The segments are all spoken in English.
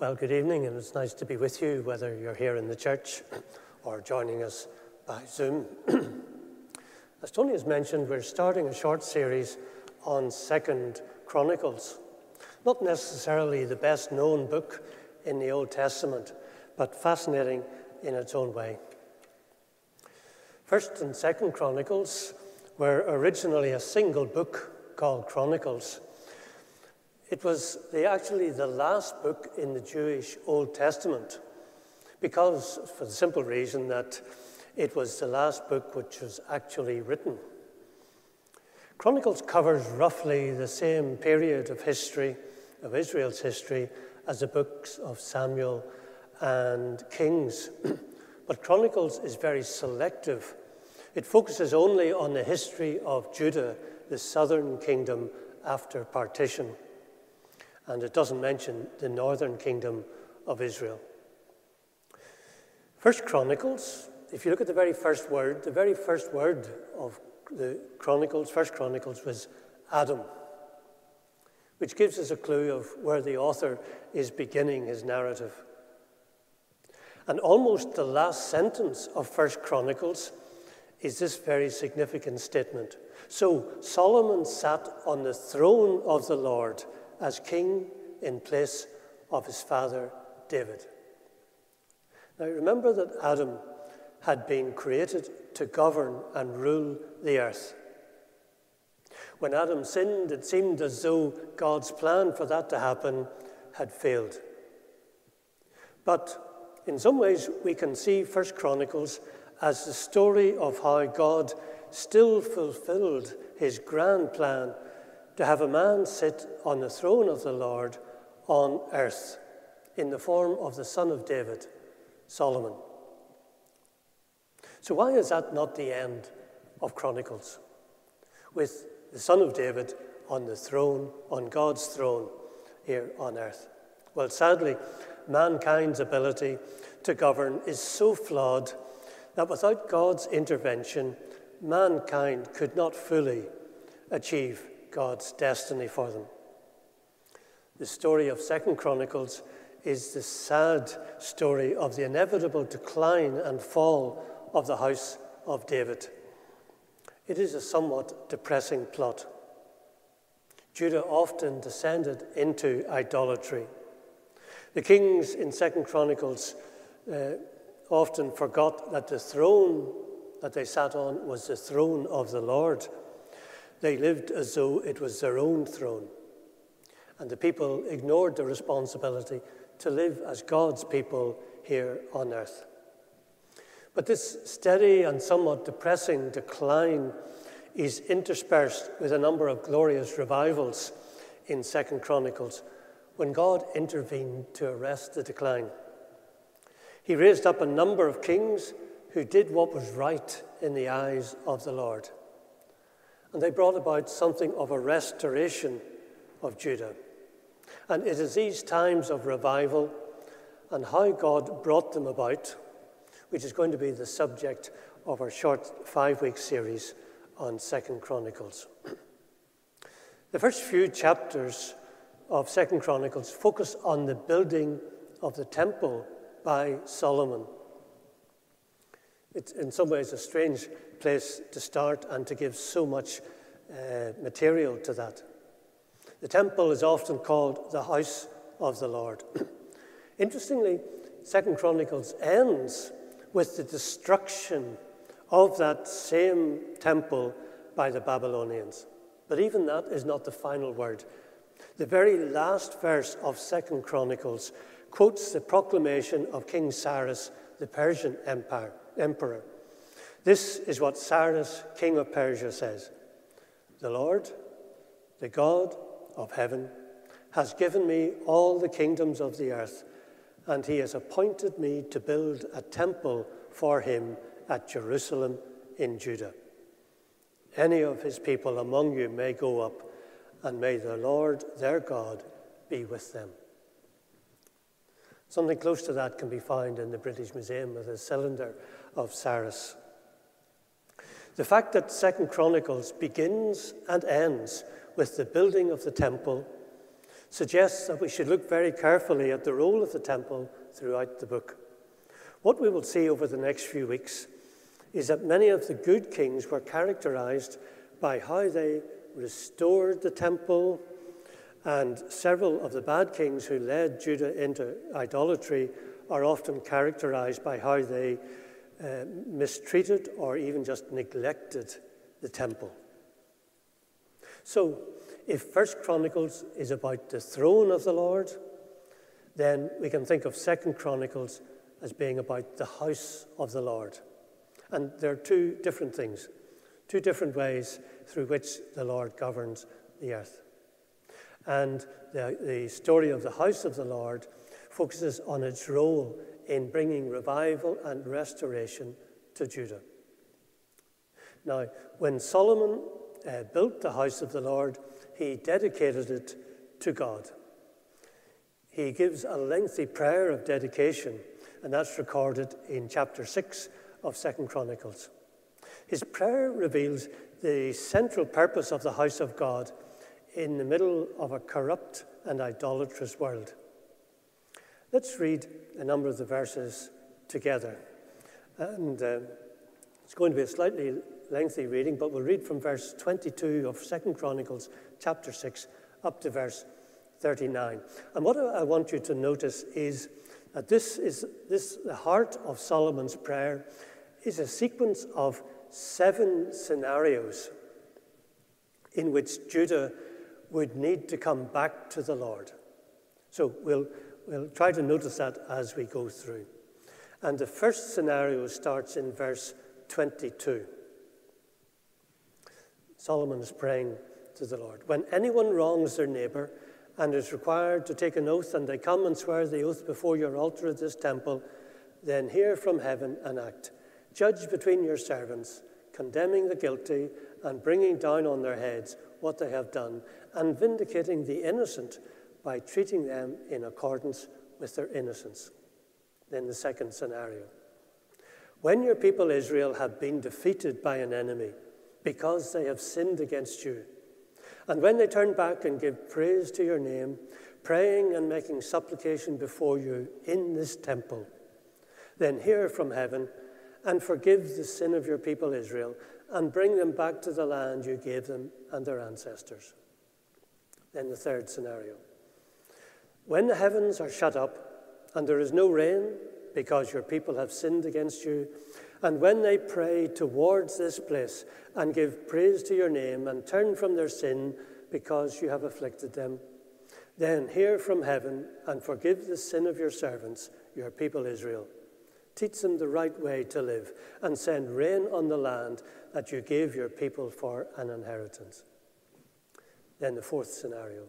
Well, good evening, and it's nice to be with you, whether you're here in the church or joining us by Zoom. As Tony has mentioned, we're starting a short series on Second Chronicles. Not necessarily the best known book in the Old Testament, but fascinating in its own way. First and Second Chronicles were originally a single book called Chronicles. It was actually the last book in the Jewish Old Testament, because for the simple reason that it was the last book which was actually written. Chronicles covers roughly the same period of history, of Israel's history, as the books of Samuel and Kings. But Chronicles is very selective. It focuses only on the history of Judah, the southern kingdom after partition. And it doesn't mention the northern kingdom of Israel. First Chronicles, if you look at the very first word of the Chronicles, First Chronicles, was Adam, which gives us a clue of where the author is beginning his narrative. And almost the last sentence of First Chronicles is this very significant statement. So Solomon sat on the throne of the Lord as king in place of his father David. Now remember that Adam had been created to govern and rule the earth. When Adam sinned, it seemed as though God's plan for that to happen had failed. But in some ways, we can see First Chronicles as the story of how God still fulfilled his grand plan to have a man sit on the throne of the Lord on earth in the form of the son of David, Solomon. So why is that not the end of Chronicles, with the son of David on the throne, on God's throne here on earth? Well, sadly, mankind's ability to govern is so flawed that without God's intervention, mankind could not fully achieve God's destiny for them. The story of Second Chronicles is the sad story of the inevitable decline and fall of the house of David. It is a somewhat depressing plot. Judah often descended into idolatry. The kings in Second Chronicles often forgot that the throne that they sat on was the throne of the Lord. They lived as though it was their own throne. And the people ignored the responsibility to live as God's people here on earth. But this steady and somewhat depressing decline is interspersed with a number of glorious revivals in Second Chronicles, when God intervened to arrest the decline. He raised up a number of kings who did what was right in the eyes of the Lord. And they brought about something of a restoration of Judah. And it is these times of revival and how God brought them about, which is going to be the subject of our short 5-week series on Second Chronicles. The first few chapters of Second Chronicles focus on the building of the temple by Solomon. It's in some ways a strange place to start and to give so much material to that. The temple is often called the house of the Lord. Interestingly, Second Chronicles ends with the destruction of that same temple by the Babylonians. But even that is not the final word. The very last verse of Second Chronicles quotes the proclamation of King Cyrus, the Persian Emperor. This is what Cyrus, king of Persia, says. "The Lord, the God of heaven, has given me all the kingdoms of the earth, and he has appointed me to build a temple for him at Jerusalem in Judah. Any of his people among you may go up, and may the Lord, their God, be with them." Something close to that can be found in the British Museum with a cylinder of Cyrus. The fact that Second Chronicles begins and ends with the building of the temple suggests that we should look very carefully at the role of the temple throughout the book. What we will see over the next few weeks is that many of the good kings were characterized by how they restored the temple, and several of the bad kings who led Judah into idolatry are often characterized by how they mistreated or even just neglected the temple. So, if First Chronicles is about the throne of the Lord, then we can think of Second Chronicles as being about the house of the Lord. And there are two different things, two different ways through which the Lord governs the earth. And the story of the house of the Lord focuses on its role in bringing revival and restoration to Judah. Now, when Solomon built the house of the Lord, he dedicated it to God. He gives a lengthy prayer of dedication, and that's recorded in chapter 6 of Second Chronicles. His prayer reveals the central purpose of the house of God in the middle of a corrupt and idolatrous world. Let's read a number of the verses together. And it's going to be a slightly lengthy reading, but we'll read from verse 22 of 2 Chronicles chapter 6 up to verse 39. And what I want you to notice is that the heart of Solomon's prayer is a sequence of 7 scenarios in which Judah would need to come back to the Lord. So we'll try to notice that as we go through. And the first scenario starts in verse 22. Solomon is praying to the Lord. When anyone wrongs their neighbor and is required to take an oath, and they come and swear the oath before your altar at this temple, then hear from heaven and act. Judge between your servants, condemning the guilty and bringing down on their heads what they have done, and vindicating the innocent by treating them in accordance with their innocence. Then the second scenario. When your people Israel have been defeated by an enemy because they have sinned against you, and when they turn back and give praise to your name, praying and making supplication before you in this temple, then hear from heaven and forgive the sin of your people Israel and bring them back to the land you gave them and their ancestors. Then the third scenario. When the heavens are shut up and there is no rain because your people have sinned against you, and when they pray towards this place and give praise to your name and turn from their sin because you have afflicted them, then hear from heaven and forgive the sin of your servants, your people Israel. Teach them the right way to live and send rain on the land that you gave your people for an inheritance. Then the fourth scenario.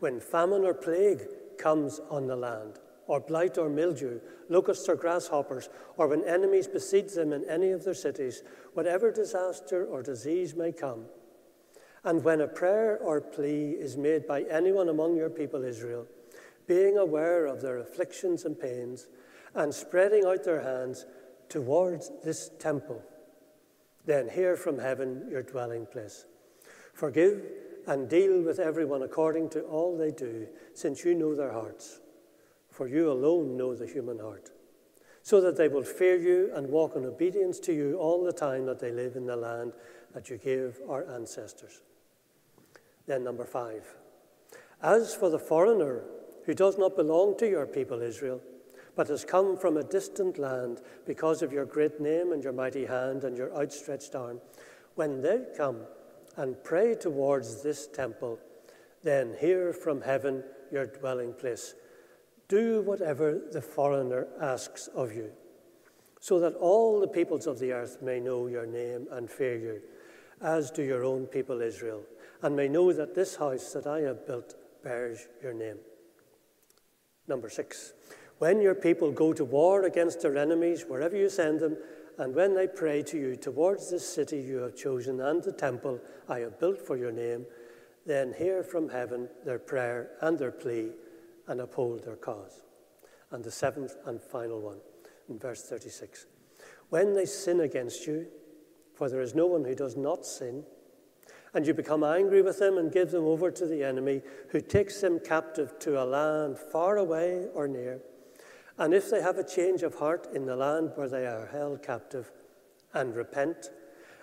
When famine or plague comes on the land, or blight or mildew, locusts or grasshoppers, or when enemies besiege them in any of their cities, whatever disaster or disease may come, and when a prayer or plea is made by anyone among your people Israel, being aware of their afflictions and pains, and spreading out their hands towards this temple, then hear from heaven your dwelling place. Forgive and deal with everyone according to all they do, since you know their hearts. For you alone know the human heart, so that they will fear you and walk in obedience to you all the time that they live in the land that you gave our ancestors. Then number 5. As for the foreigner who does not belong to your people Israel, but has come from a distant land because of your great name and your mighty hand and your outstretched arm, when they come and pray towards this temple, then hear from heaven your dwelling place. Do whatever the foreigner asks of you, so that all the peoples of the earth may know your name and fear you, as do your own people Israel, and may know that this house that I have built bears your name. Number 6. When your people go to war against their enemies, wherever you send them, and when they pray to you towards this city you have chosen and the temple I have built for your name, then hear from heaven their prayer and their plea, and uphold their cause. And the 7th and final one, in verse 36. When they sin against you, for there is no one who does not sin, and you become angry with them and give them over to the enemy, who takes them captive to a land far away or near. And if they have a change of heart in the land where they are held captive, and repent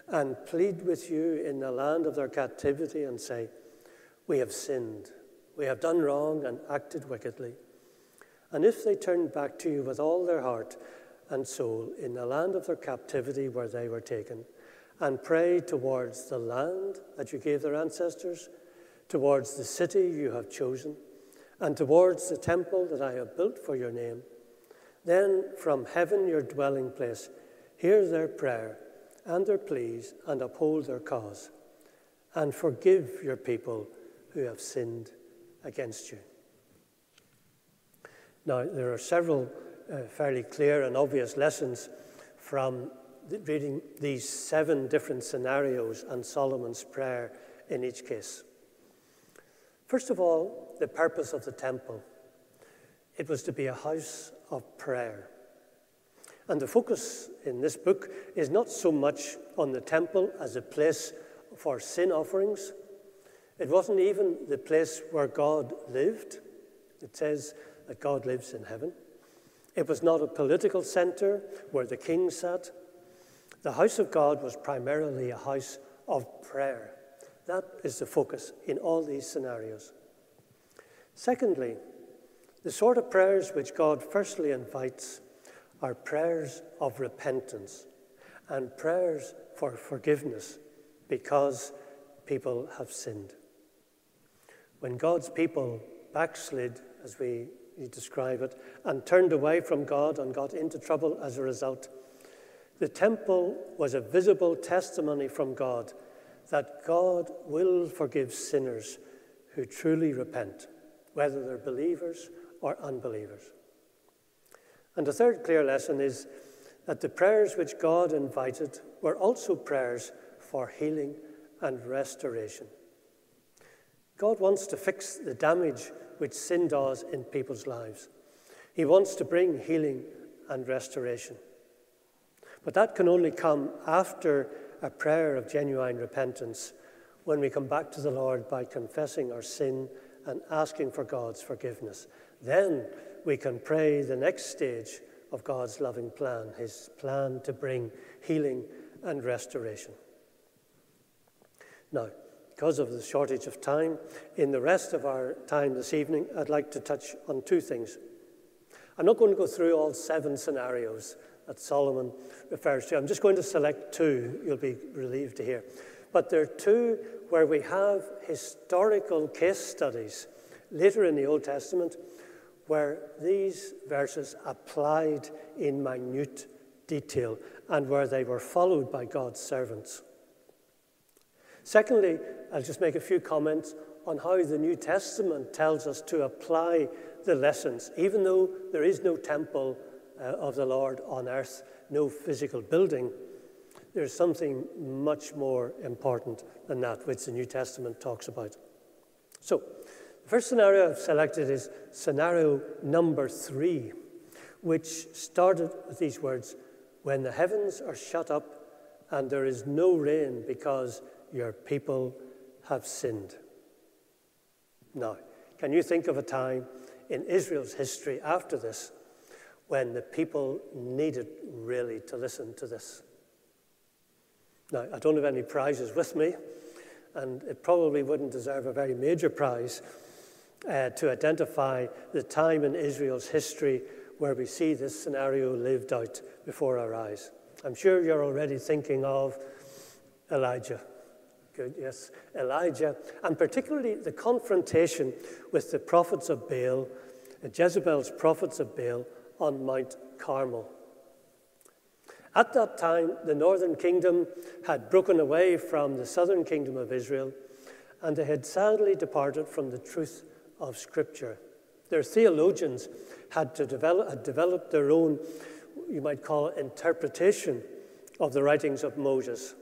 and plead with you in the land of their captivity and say, we have sinned, we have done wrong and acted wickedly. And if they turn back to you with all their heart and soul in the land of their captivity where they were taken, and pray towards the land that you gave their ancestors, towards the city you have chosen, and towards the temple that I have built for your name, then from heaven your dwelling place, hear their prayer and their pleas and uphold their cause, and forgive your people who have sinned against you. Now, there are several fairly clear and obvious lessons from reading these 7 different scenarios and Solomon's prayer in each case. First of all, the purpose of the temple. It was to be a house of prayer. And the focus in this book is not so much on the temple as a place for sin offerings. It wasn't even the place where God lived. It says that God lives in heaven. It was not a political center where the king sat. The house of God was primarily a house of prayer. That is the focus in all these scenarios. Secondly, the sort of prayers which God firstly invites are prayers of repentance and prayers for forgiveness because people have sinned. When God's people backslid, as we describe it, and turned away from God and got into trouble as a result, the temple was a visible testimony from God that God will forgive sinners who truly repent, whether they're believers or unbelievers. And the third clear lesson is that the prayers which God invited were also prayers for healing and restoration. God wants to fix the damage which sin does in people's lives. He wants to bring healing and restoration. But that can only come after a prayer of genuine repentance, when we come back to the Lord by confessing our sin and asking for God's forgiveness. Then we can pray the next stage of God's loving plan, his plan to bring healing and restoration. Now, because of the shortage of time, in the rest of our time this evening, I'd like to touch on 2 things. I'm not going to go through all 7 scenarios that Solomon refers to. I'm just going to select 2, you'll be relieved to hear. But there are 2 where we have historical case studies later in the Old Testament where these verses applied in minute detail and where they were followed by God's servants. Secondly, I'll just make a few comments on how the New Testament tells us to apply the lessons, even though there is no temple of the Lord on earth, no physical building. There's something much more important than that which the New Testament talks about. So, the first scenario I've selected is scenario number 3, which started with these words, when the heavens are shut up and there is no rain because your people have sinned. Now, can you think of a time in Israel's history after this when the people needed really to listen to this? Now, I don't have any prizes with me, and it probably wouldn't deserve a very major prize to identify the time in Israel's history where we see this scenario lived out before our eyes. I'm sure you're already thinking of Elijah. Good, yes, Elijah, and particularly the confrontation with the prophets of Baal, Jezebel's prophets of Baal, on Mount Carmel. At that time, the Northern Kingdom had broken away from the Southern Kingdom of Israel, and they had sadly departed from the truth of Scripture. Their theologians had developed their own, you might call it, interpretation of the writings of Moses.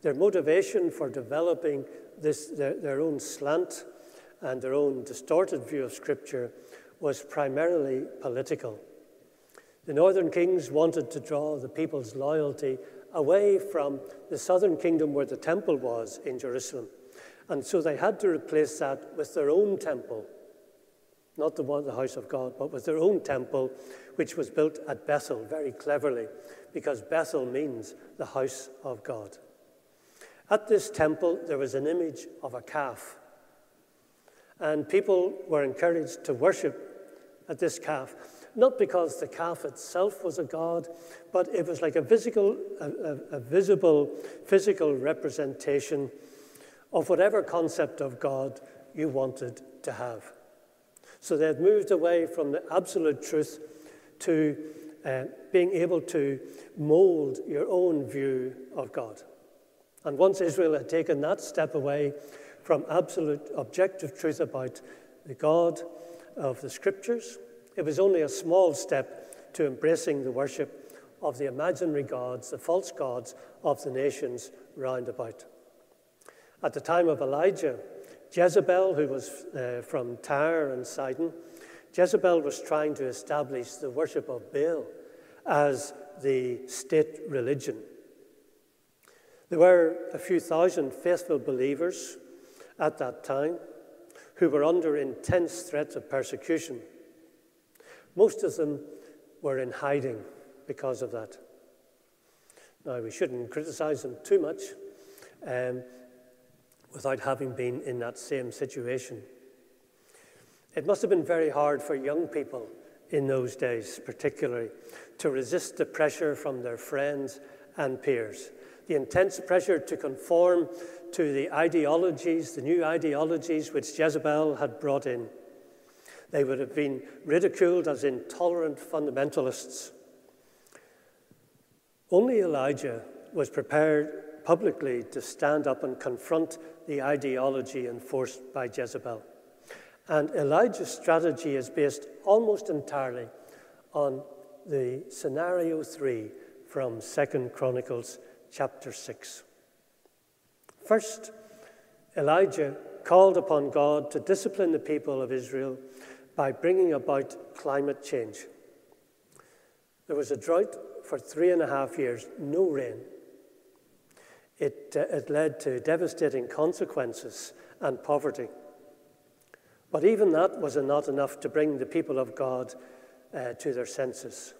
Their motivation for developing this, their own slant and their own distorted view of Scripture, was primarily political. The northern kings wanted to draw the people's loyalty away from the southern kingdom where the temple was in Jerusalem. And so they had to replace that with their own temple, not the one, the house of God, but with their own temple, which was built at Bethel, very cleverly, because Bethel means the house of God. At this temple, there was an image of a calf. And people were encouraged to worship at this calf, not because the calf itself was a god, but it was like a visible physical representation of whatever concept of God you wanted to have. So they had moved away from the absolute truth to being able to mold your own view of God. And once Israel had taken that step away from absolute objective truth about the God of the Scriptures, it was only a small step to embracing the worship of the imaginary gods, the false gods of the nations round about. At the time of Elijah, Jezebel, who was from Tyre and Sidon, Jezebel was trying to establish the worship of Baal as the state religion. There were a few thousand faithful believers at that time who were under intense threats of persecution. Most of them were in hiding because of that. Now, we shouldn't criticize them too much without having been in that same situation. It must have been very hard for young people in those days, particularly, to resist the pressure from their friends and peers, the intense pressure to conform to the ideologies, the new ideologies which Jezebel had brought in. They would have been ridiculed as intolerant fundamentalists. Only Elijah was prepared publicly to stand up and confront the ideology enforced by Jezebel. And Elijah's strategy is based almost entirely on the scenario 3 from Second Chronicles chapter 6. First, Elijah called upon God to discipline the people of Israel by bringing about climate change. There was a drought for 3.5 years, no rain. It led to devastating consequences and poverty. But even that was not enough to bring the people of God to their senses.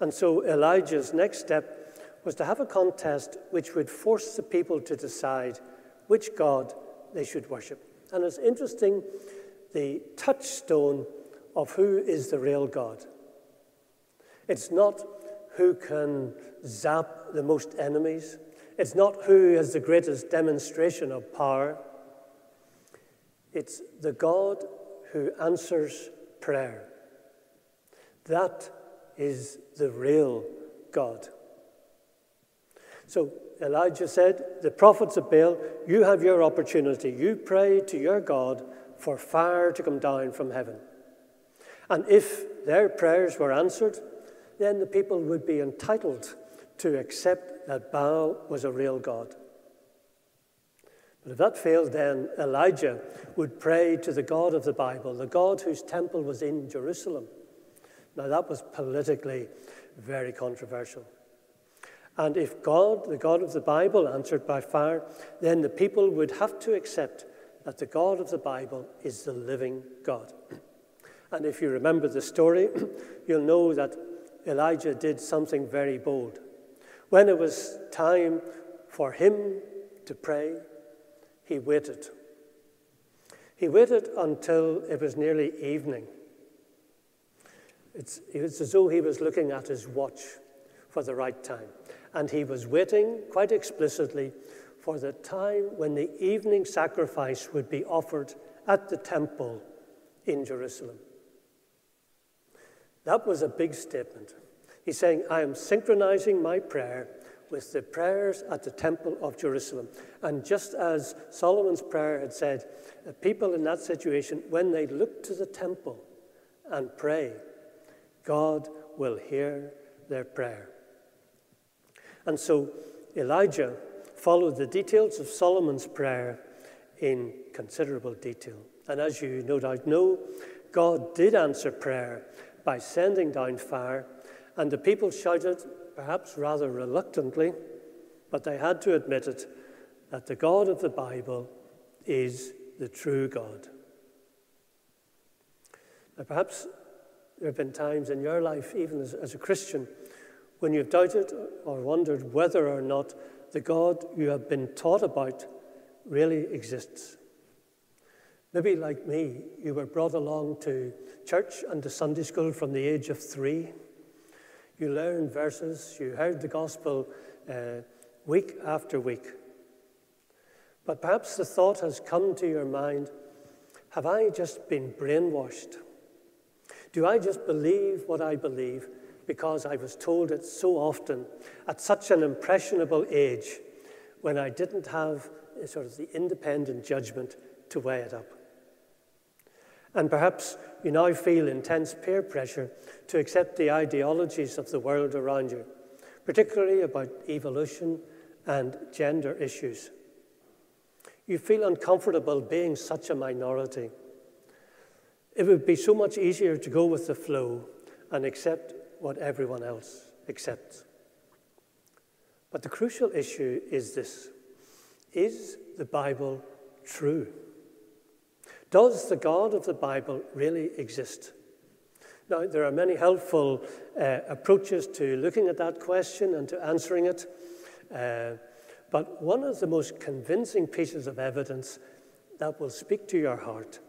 And so Elijah's next step was to have a contest which would force the people to decide which God they should worship. And it's interesting, the touchstone of who is the real God. It's not who can zap the most enemies. It's not who has the greatest demonstration of power. It's the God who answers prayer. That is the real God. So Elijah said, the prophets of Baal, you have your opportunity. You pray to your God for fire to come down from heaven. And if their prayers were answered, then the people would be entitled to accept that Baal was a real god. But if that failed, then Elijah would pray to the God of the Bible, the God whose temple was in Jerusalem. Now, that was politically very controversial. And if God, the God of the Bible, answered by fire, then the people would have to accept that the God of the Bible is the living God. And if you remember the story, you'll know that Elijah did something very bold. When it was time for him to pray, he waited. He waited until it was nearly evening. It's as though he was looking at his watch for the right time. And he was waiting quite explicitly for the time when the evening sacrifice would be offered at the temple in Jerusalem. That was a big statement. He's saying, I am synchronizing my prayer with the prayers at the temple of Jerusalem. And just as Solomon's prayer had said, the people in that situation, when they look to the temple and pray, God will hear their prayer. And so Elijah followed the details of Solomon's prayer in considerable detail. And as you no doubt know, God did answer prayer by sending down fire, and the people shouted, perhaps rather reluctantly, but they had to admit it, that the God of the Bible is the true God. Now, perhaps there have been times in your life, even as a Christian, when you've doubted or wondered whether or not the God you have been taught about really exists. Maybe, like me, you were brought along to church and to Sunday school from the age of 3. You learned verses, you heard the gospel week after week. But perhaps the thought has come to your mind, have I just been brainwashed? Do I just believe what I believe because I was told it so often at such an impressionable age when I didn't have sort of the independent judgment to weigh it up? And perhaps you now feel intense peer pressure to accept the ideologies of the world around you, particularly about evolution and gender issues. You feel uncomfortable being such a minority. It would be so much easier to go with the flow and accept what everyone else accepts. But the crucial issue is this: is the Bible true? Does the God of the Bible really exist? Now, there are many helpful approaches to looking at that question and to answering it, but one of the most convincing pieces of evidence that will speak to your heart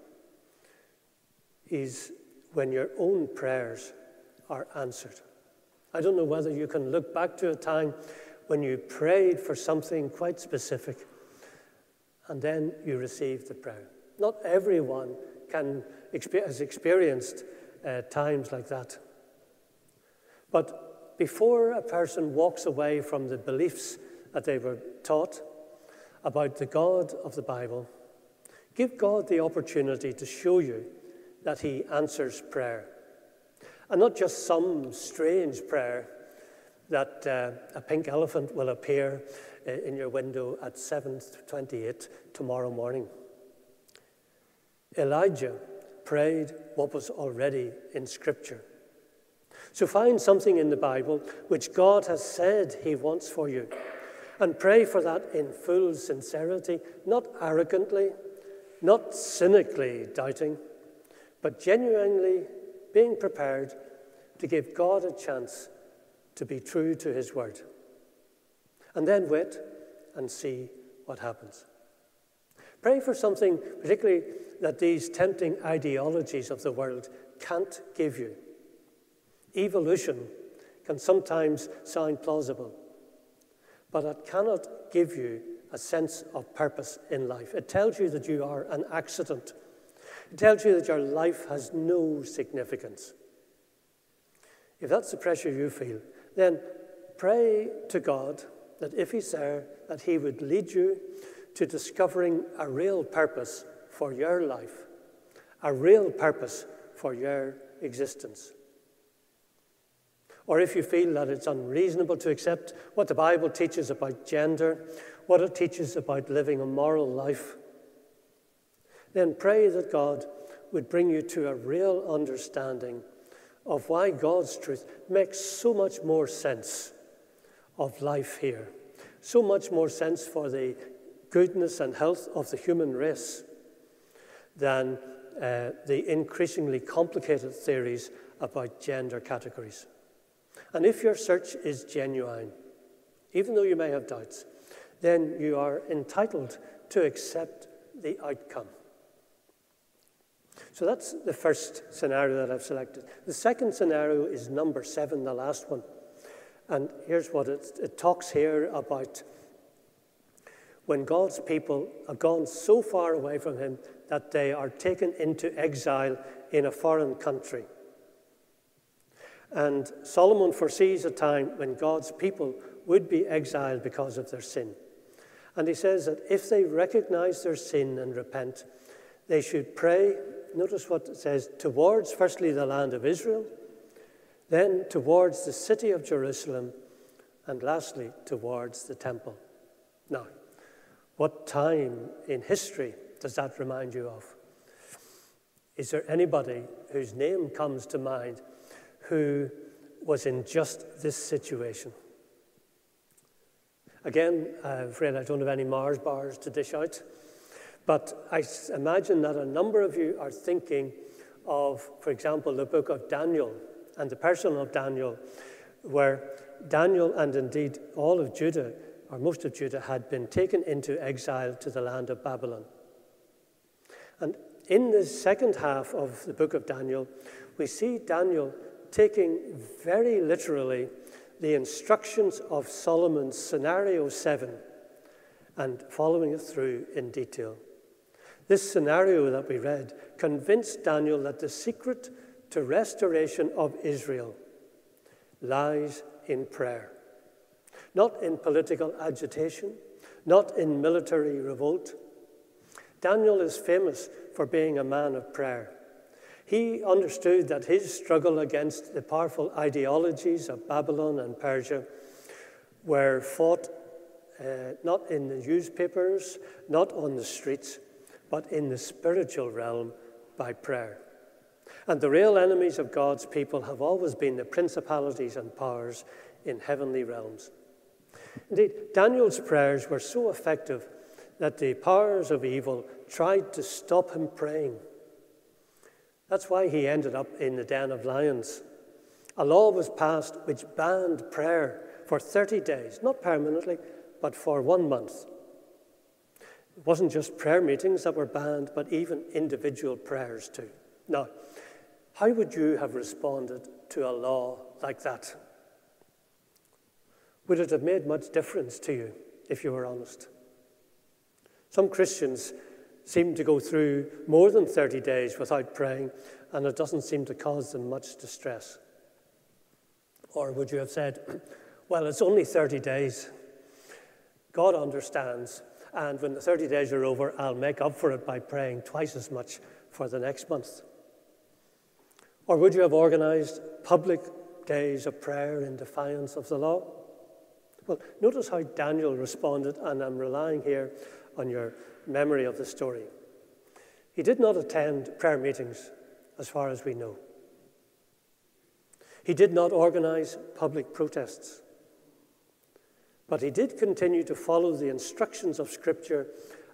is when your own prayers are answered. I don't know whether you can look back to a time when you prayed for something quite specific and then you received the prayer. Not everyone has experienced times like that. But before a person walks away from the beliefs that they were taught about the God of the Bible, give God the opportunity to show you that he answers prayer. And not just some strange prayer that a pink elephant will appear in your window at 7:28 tomorrow morning. Elijah prayed what was already in Scripture. So find something in the Bible which God has said he wants for you, and pray for that in full sincerity, not arrogantly, not cynically doubting, but genuinely being prepared to give God a chance to be true to his word. And then wait and see what happens. Pray for something particularly that these tempting ideologies of the world can't give you. Evolution can sometimes sound plausible, but it cannot give you a sense of purpose in life. It tells you that you are an accident. It tells you that your life has no significance. If that's the pressure you feel, then pray to God that if he's there, that he would lead you to discovering a real purpose for your life, a real purpose for your existence. Or if you feel that it's unreasonable to accept what the Bible teaches about gender, what it teaches about living a moral life, then pray that God would bring you to a real understanding of why God's truth makes so much more sense of life here, so much more sense for the goodness and health of the human race than the increasingly complicated theories about gender categories. And if your search is genuine, even though you may have doubts, then you are entitled to accept the outcome. So that's the first scenario that I've selected. The second scenario is number 7, the last one. And here's what it talks here about: when God's people have gone so far away from him that they are taken into exile in a foreign country. And Solomon foresees a time when God's people would be exiled because of their sin. And he says that if they recognize their sin and repent, they should pray, notice what it says, towards firstly the land of Israel, then towards the city of Jerusalem, and lastly towards the temple. Now, what time in history does that remind you of? Is there anybody whose name comes to mind who was in just this situation? Again, I'm afraid I don't have any Mars bars to dish out, but I imagine that a number of you are thinking of, for example, the book of Daniel and the person of Daniel, where Daniel and indeed all of Judah, or most of Judah, had been taken into exile to the land of Babylon. And in the second half of the book of Daniel, we see Daniel taking very literally the instructions of Solomon's scenario 7 and following it through in detail. This scenario that we read convinced Daniel that the secret to restoration of Israel lies in prayer, not in political agitation, not in military revolt. Daniel is famous for being a man of prayer. He understood that his struggle against the powerful ideologies of Babylon and Persia were fought not in the newspapers, not on the streets, but in the spiritual realm by prayer. And the real enemies of God's people have always been the principalities and powers in heavenly realms. Indeed, Daniel's prayers were so effective that the powers of evil tried to stop him praying. That's why he ended up in the den of lions. A law was passed which banned prayer for 30 days, not permanently, but for 1 month. It wasn't just prayer meetings that were banned, but even individual prayers too. Now, how would you have responded to a law like that? Would it have made much difference to you, if you were honest? Some Christians seem to go through more than 30 days without praying, and it doesn't seem to cause them much distress. Or would you have said, well, it's only 30 days. God understands, and when the 30 days are over, I'll make up for it by praying twice as much for the next month. Or would you have organized public days of prayer in defiance of the law? Well, notice how Daniel responded, and I'm relying here on your memory of the story. He did not attend prayer meetings, as far as we know. He did not organize public protests. But he did continue to follow the instructions of Scripture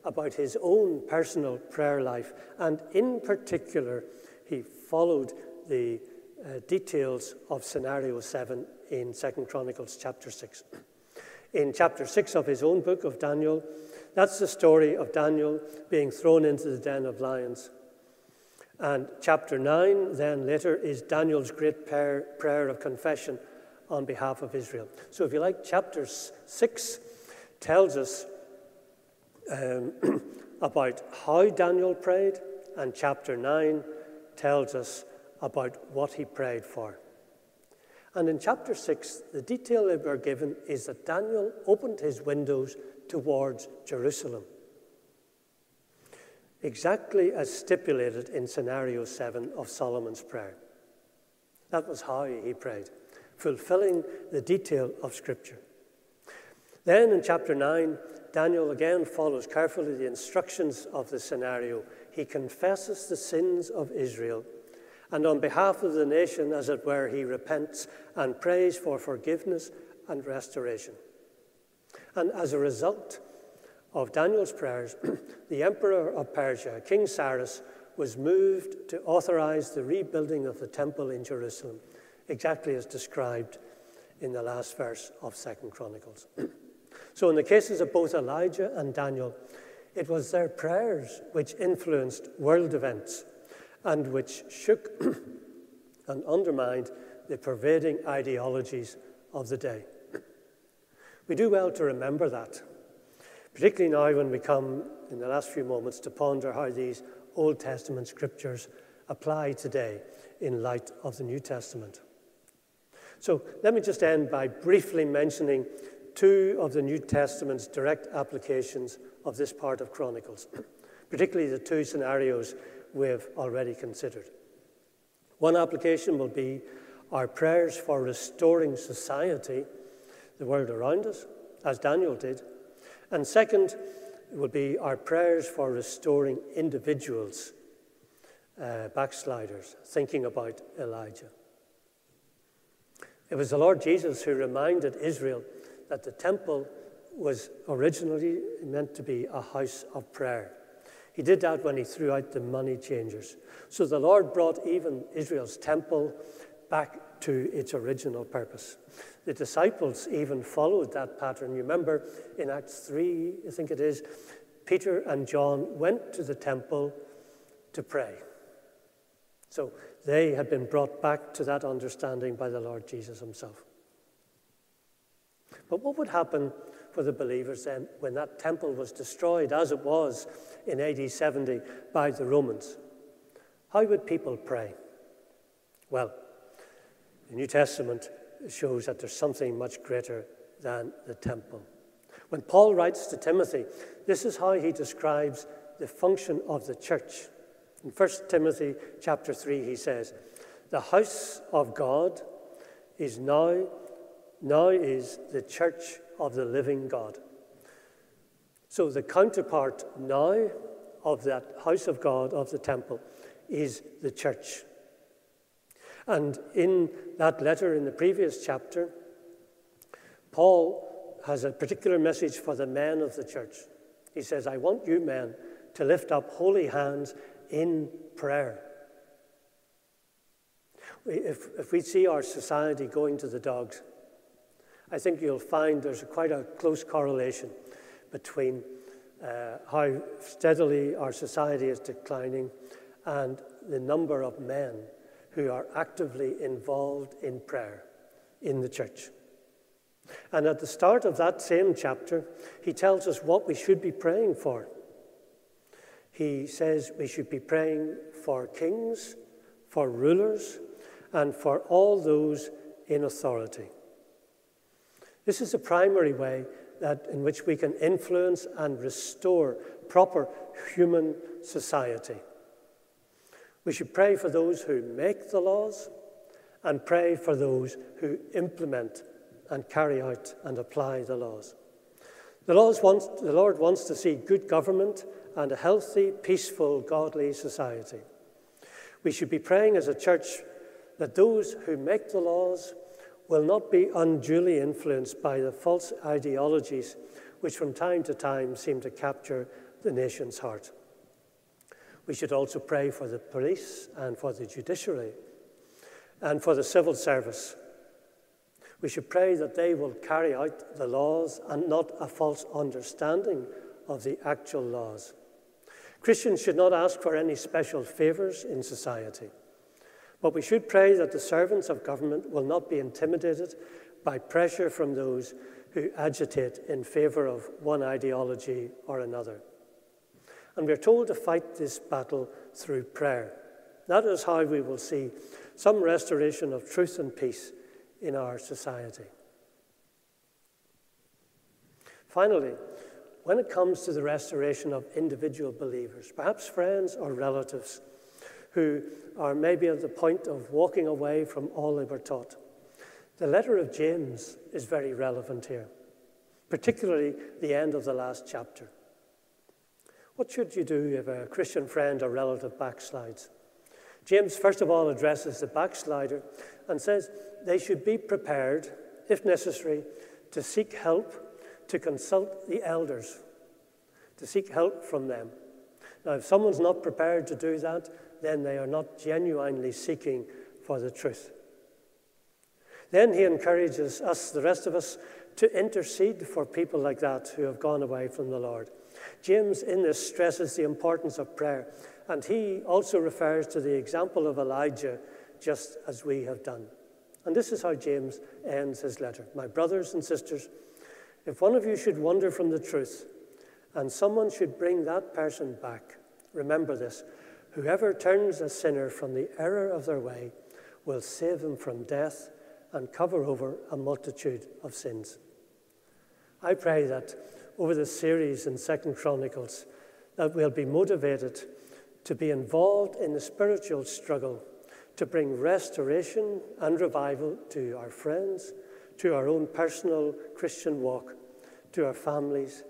about his own personal prayer life, and in particular, he followed the details of scenario 7 in Second Chronicles chapter 6. In chapter 6 of his own book of Daniel, that's the story of Daniel being thrown into the den of lions. And chapter 9, then later, is Daniel's great prayer of confession on behalf of Israel. So if you like, chapter 6 tells us about how Daniel prayed, and chapter 9 tells us about what he prayed for. And in chapter 6, the detail that we're given is that Daniel opened his windows towards Jerusalem, exactly as stipulated in scenario 7 of Solomon's prayer. That was how he prayed, fulfilling the detail of Scripture. Then in chapter 9, Daniel again follows carefully the instructions of the scenario. He confesses the sins of Israel, and on behalf of the nation, as it were, he repents and prays for forgiveness and restoration. And as a result of Daniel's prayers, the emperor of Persia, King Cyrus, was moved to authorize the rebuilding of the temple in Jerusalem, exactly as described in the last verse of Second Chronicles. So in the cases of both Elijah and Daniel, it was their prayers which influenced world events and which shook and undermined the pervading ideologies of the day. We do well to remember that, particularly now when we come in the last few moments to ponder how these Old Testament scriptures apply today in light of the New Testament. So let me just end by briefly mentioning two of the New Testament's direct applications of this part of Chronicles, particularly the two scenarios we've already considered. One application will be our prayers for restoring society, the world around us, as Daniel did. And second will be our prayers for restoring individuals, backsliders, thinking about Elijah. It was the Lord Jesus who reminded Israel that the temple was originally meant to be a house of prayer. He did that when he threw out the money changers. So the Lord brought even Israel's temple back to its original purpose. The disciples even followed that pattern. You remember in Acts 3, I think it is, Peter and John went to the temple to pray. So they had been brought back to that understanding by the Lord Jesus himself. But what would happen for the believers then when that temple was destroyed, as it was in AD 70 by the Romans? How would people pray? Well, the New Testament shows that there's something much greater than the temple. When Paul writes to Timothy, this is how he describes the function of the church. In 1 Timothy chapter 3, he says, "The house of God is now is the church of the living God." So the counterpart now of that house of God, of the temple, is the church. And in that letter in the previous chapter, Paul has a particular message for the men of the church. He says, "I want you men to lift up holy hands in prayer." If we see our society going to the dogs, I think you'll find there's quite a close correlation between how steadily our society is declining and the number of men who are actively involved in prayer in the church. And at the start of that same chapter, he tells us what we should be praying for. He says we should be praying for kings, for rulers, and for all those in authority. This is the primary way in which we can influence and restore proper human society. We should pray for those who make the laws and pray for those who implement and carry out and apply the laws. The Lord wants to see good government and a healthy, peaceful, godly society. We should be praying as a church that those who make the laws will not be unduly influenced by the false ideologies which from time to time seem to capture the nation's heart. We should also pray for the police and for the judiciary and for the civil service. We should pray that they will carry out the laws and not a false understanding of the actual laws. Christians should not ask for any special favors in society. But we should pray that the servants of government will not be intimidated by pressure from those who agitate in favor of one ideology or another. And we're told to fight this battle through prayer. That is how we will see some restoration of truth and peace in our society. Finally, when it comes to the restoration of individual believers, perhaps friends or relatives, who are maybe at the point of walking away from all they were taught, the letter of James is very relevant here, particularly the end of the last chapter. What should you do if a Christian friend or relative backslides? James, first of all, addresses the backslider and says they should be prepared, if necessary, to seek help, to consult the elders, to seek help from them. Now, if someone's not prepared to do that, then they are not genuinely seeking for the truth. Then he encourages us, the rest of us, to intercede for people like that who have gone away from the Lord. James in this stresses the importance of prayer, and he also refers to the example of Elijah, just as we have done. And this is how James ends his letter. "My brothers and sisters, if one of you should wander from the truth, and someone should bring that person back, remember this: whoever turns a sinner from the error of their way will save him from death and cover over a multitude of sins." I pray that over this series in Second Chronicles, that we'll be motivated to be involved in the spiritual struggle to bring restoration and revival to our friends, to our own personal Christian walk, to our families,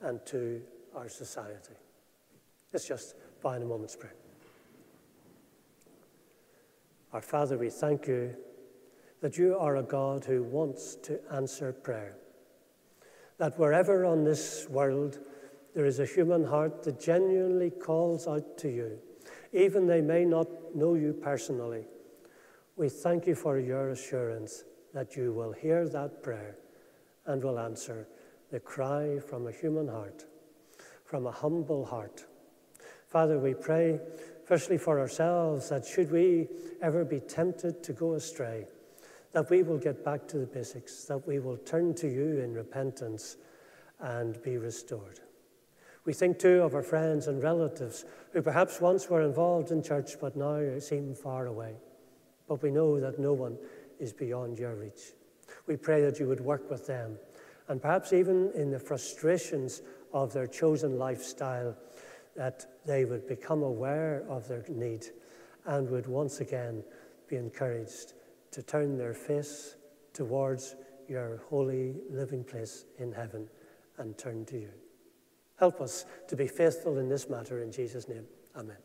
and to our society. Let's just bow in a moment's prayer. Our Father, we thank you that you are a God who wants to answer prayer. that wherever on this world there is a human heart that genuinely calls out to you, even they may not know you personally, we thank you for your assurance that you will hear that prayer and will answer the cry from a human heart, from a humble heart. Father, we pray firstly for ourselves that should we ever be tempted to go astray, that we will get back to the basics, that we will turn to you in repentance and be restored. We think too of our friends and relatives who perhaps once were involved in church but now seem far away. But we know that no one is beyond your reach. We pray that you would work with them, and perhaps even in the frustrations of their chosen lifestyle, that they would become aware of their need and would once again be encouraged to turn their face towards your holy living place in heaven and turn to you. Help us to be faithful in this matter in Jesus' name. Amen.